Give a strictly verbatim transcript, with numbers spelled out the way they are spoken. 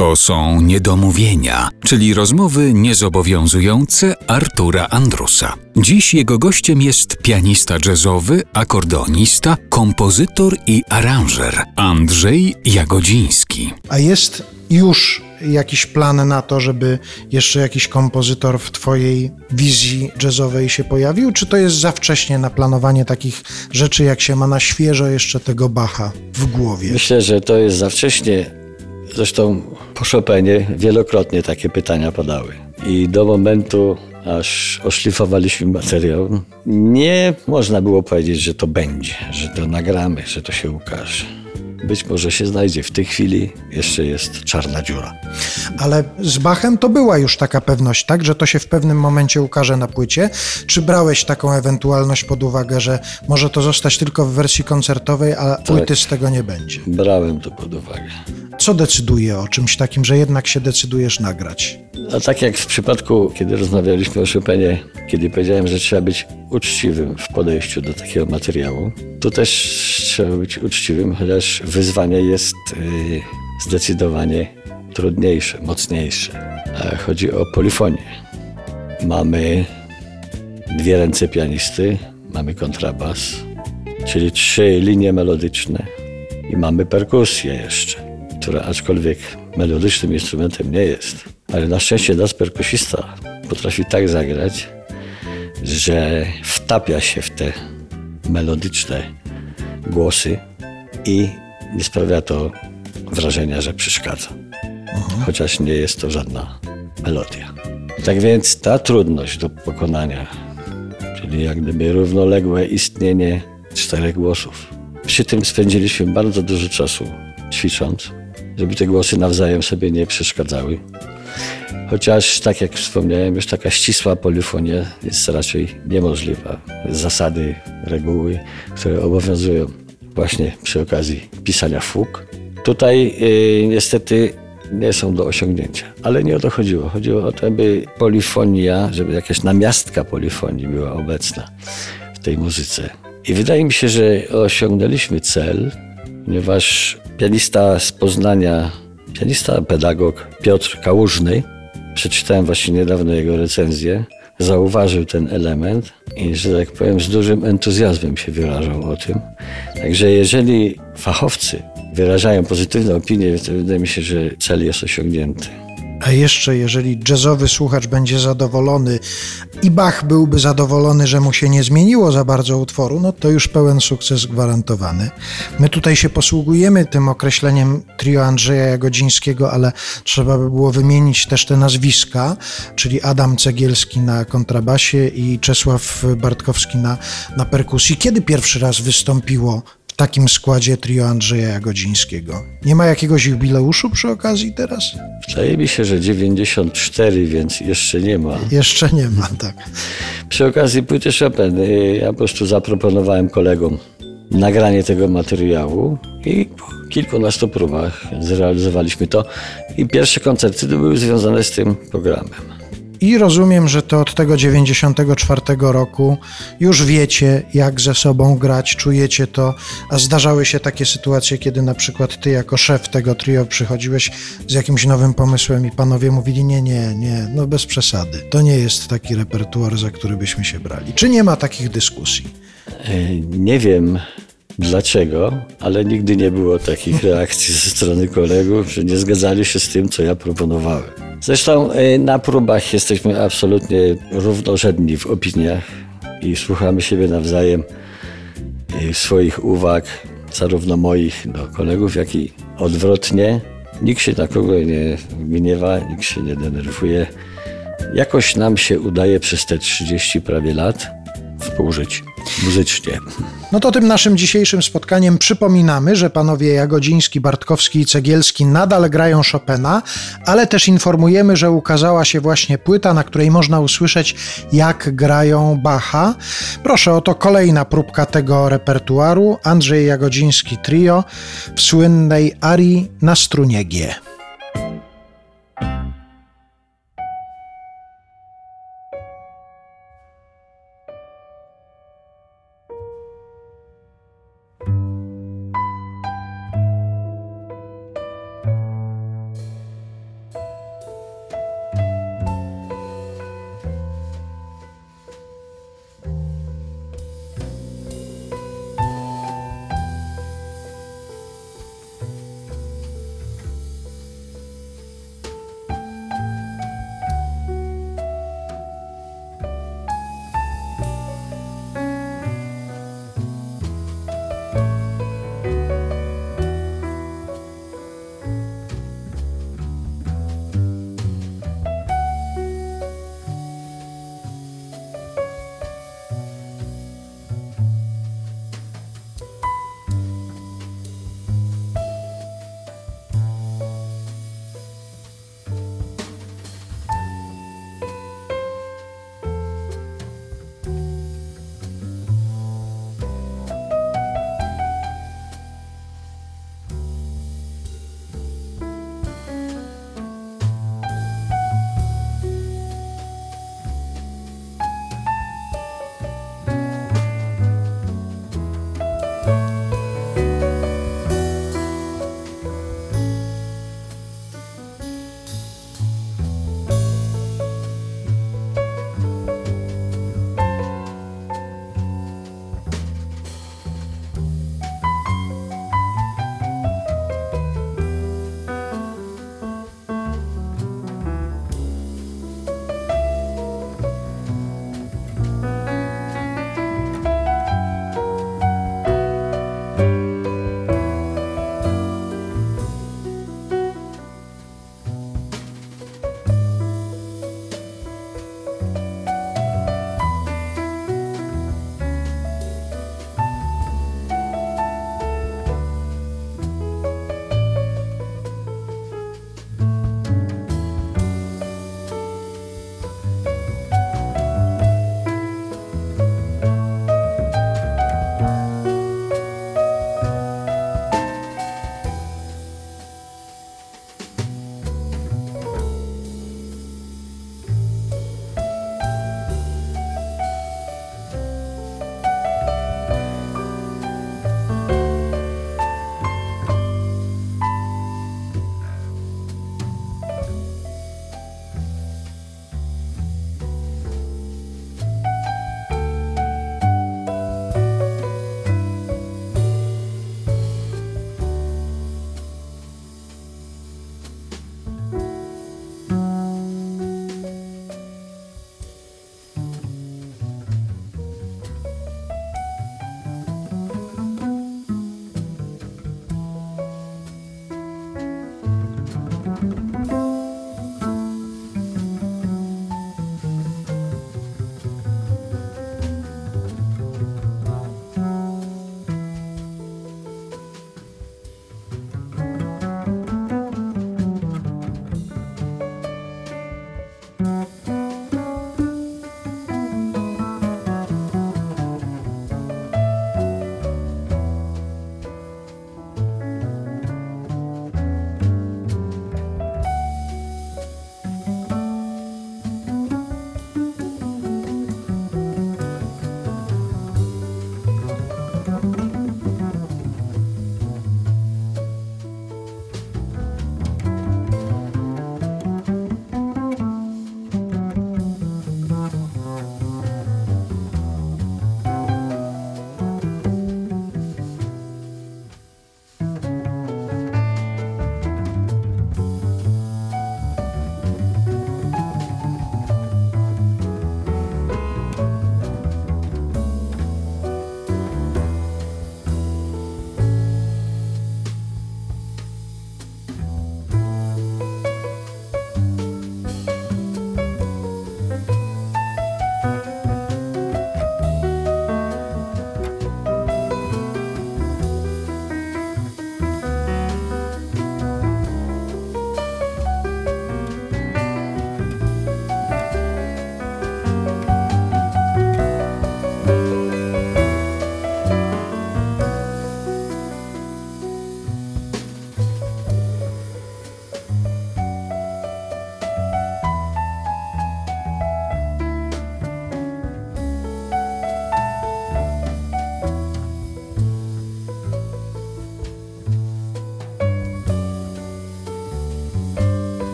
To są niedomówienia, czyli rozmowy niezobowiązujące Artura Andrusa. Dziś jego gościem jest pianista jazzowy, akordeonista, kompozytor i aranżer Andrzej Jagodziński. A jest już jakiś plan na to, żeby jeszcze jakiś kompozytor w twojej wizji jazzowej się pojawił? Czy to jest za wcześnie na planowanie takich rzeczy, jak się ma na świeżo jeszcze tego Bacha w głowie? Myślę, że to jest za wcześnie. Zresztą po Chopinie wielokrotnie takie pytania padały. I do momentu, aż oszlifowaliśmy materiał, nie można było powiedzieć, że to będzie, że to nagramy, że to się ukaże. Być może się znajdzie. W tej chwili jeszcze jest czarna dziura. Ale z Bachem to była już taka pewność, tak? Że to się w pewnym momencie ukaże na płycie. Czy brałeś taką ewentualność pod uwagę, że może to zostać tylko w wersji koncertowej, a tak, płyty z tego nie będzie? Brałem to pod uwagę. Co decyduje o czymś takim, że jednak się decydujesz nagrać? A tak jak w przypadku, kiedy rozmawialiśmy o Chopinie, kiedy powiedziałem, że trzeba być uczciwym w podejściu do takiego materiału, tu też trzeba być uczciwym, chociaż wyzwanie jest yy, zdecydowanie trudniejsze, mocniejsze. A chodzi o polifonię. Mamy dwie ręce pianisty, mamy kontrabas, czyli trzy linie melodyczne i mamy perkusję jeszcze, która aczkolwiek melodycznym instrumentem nie jest, ale na szczęście nasz perkusista potrafi tak zagrać, że wtapia się w te melodyczne głosy i nie sprawia to wrażenia, że przeszkadza. Aha. Chociaż nie jest to żadna melodia. Tak więc ta trudność do pokonania, czyli jak gdyby równoległe istnienie czterech głosów. Przy tym spędziliśmy bardzo dużo czasu ćwicząc, żeby te głosy nawzajem sobie nie przeszkadzały. Chociaż, tak jak wspomniałem, już taka ścisła polifonia jest raczej niemożliwa. Zasady, reguły, które obowiązują właśnie przy okazji pisania fug, tutaj yy, niestety nie są do osiągnięcia. Ale nie o to chodziło. Chodziło o to, by polifonia, żeby jakaś namiastka polifonii była obecna w tej muzyce. I wydaje mi się, że osiągnęliśmy cel, ponieważ pianista z Poznania, pianista, pedagog Piotr Kałużny, przeczytałem właśnie niedawno jego recenzję, zauważył ten element i, że tak powiem, z dużym entuzjazmem się wyrażał o tym. Także jeżeli fachowcy wyrażają pozytywne opinie, to wydaje mi się, że cel jest osiągnięty. A jeszcze, jeżeli jazzowy słuchacz będzie zadowolony i Bach byłby zadowolony, że mu się nie zmieniło za bardzo utworu, no to już pełen sukces gwarantowany. My tutaj się posługujemy tym określeniem trio Andrzeja Jagodzińskiego, ale trzeba by było wymienić też te nazwiska, czyli Adam Cegielski na kontrabasie i Czesław Bartkowski na, na perkusji. Kiedy pierwszy raz wystąpiło w takim składzie trio Andrzeja Jagodzińskiego? Nie ma jakiegoś jubileuszu przy okazji teraz? Wydaje mi się, że dziewięćdziesiąt cztery, więc jeszcze nie ma. Jeszcze nie ma, tak. Przy okazji płyty Chopin ja po prostu zaproponowałem kolegom nagranie tego materiału i po kilkunastu próbach zrealizowaliśmy to i pierwsze koncerty były związane z tym programem. I rozumiem, że to od tego dziewięćdziesiątego czwartego roku już wiecie, jak ze sobą grać, czujecie to, a zdarzały się takie sytuacje, kiedy na przykład ty jako szef tego trio przychodziłeś z jakimś nowym pomysłem i panowie mówili, nie, nie, nie, no bez przesady, to nie jest taki repertuar, za który byśmy się brali. Czy nie ma takich dyskusji? Nie wiem dlaczego, ale nigdy nie było takich reakcji ze strony kolegów, że nie zgadzali się z tym, co ja proponowałem. Zresztą na próbach jesteśmy absolutnie równorzędni w opiniach i słuchamy siebie nawzajem, swoich uwag, zarówno moich do kolegów, jak i odwrotnie. Nikt się na kogo nie gniewa, nikt się nie denerwuje. Jakoś nam się udaje przez te trzydzieści prawie lat współżyć muzycznie. No to tym naszym dzisiejszym spotkaniem przypominamy, że panowie Jagodziński, Bartkowski i Cegielski nadal grają Chopina, ale też informujemy, że ukazała się właśnie płyta, na której można usłyszeć, jak grają Bacha. Proszę, oto kolejna próbka tego repertuaru. Andrzej Jagodziński Trio w słynnej Arii na strunie G.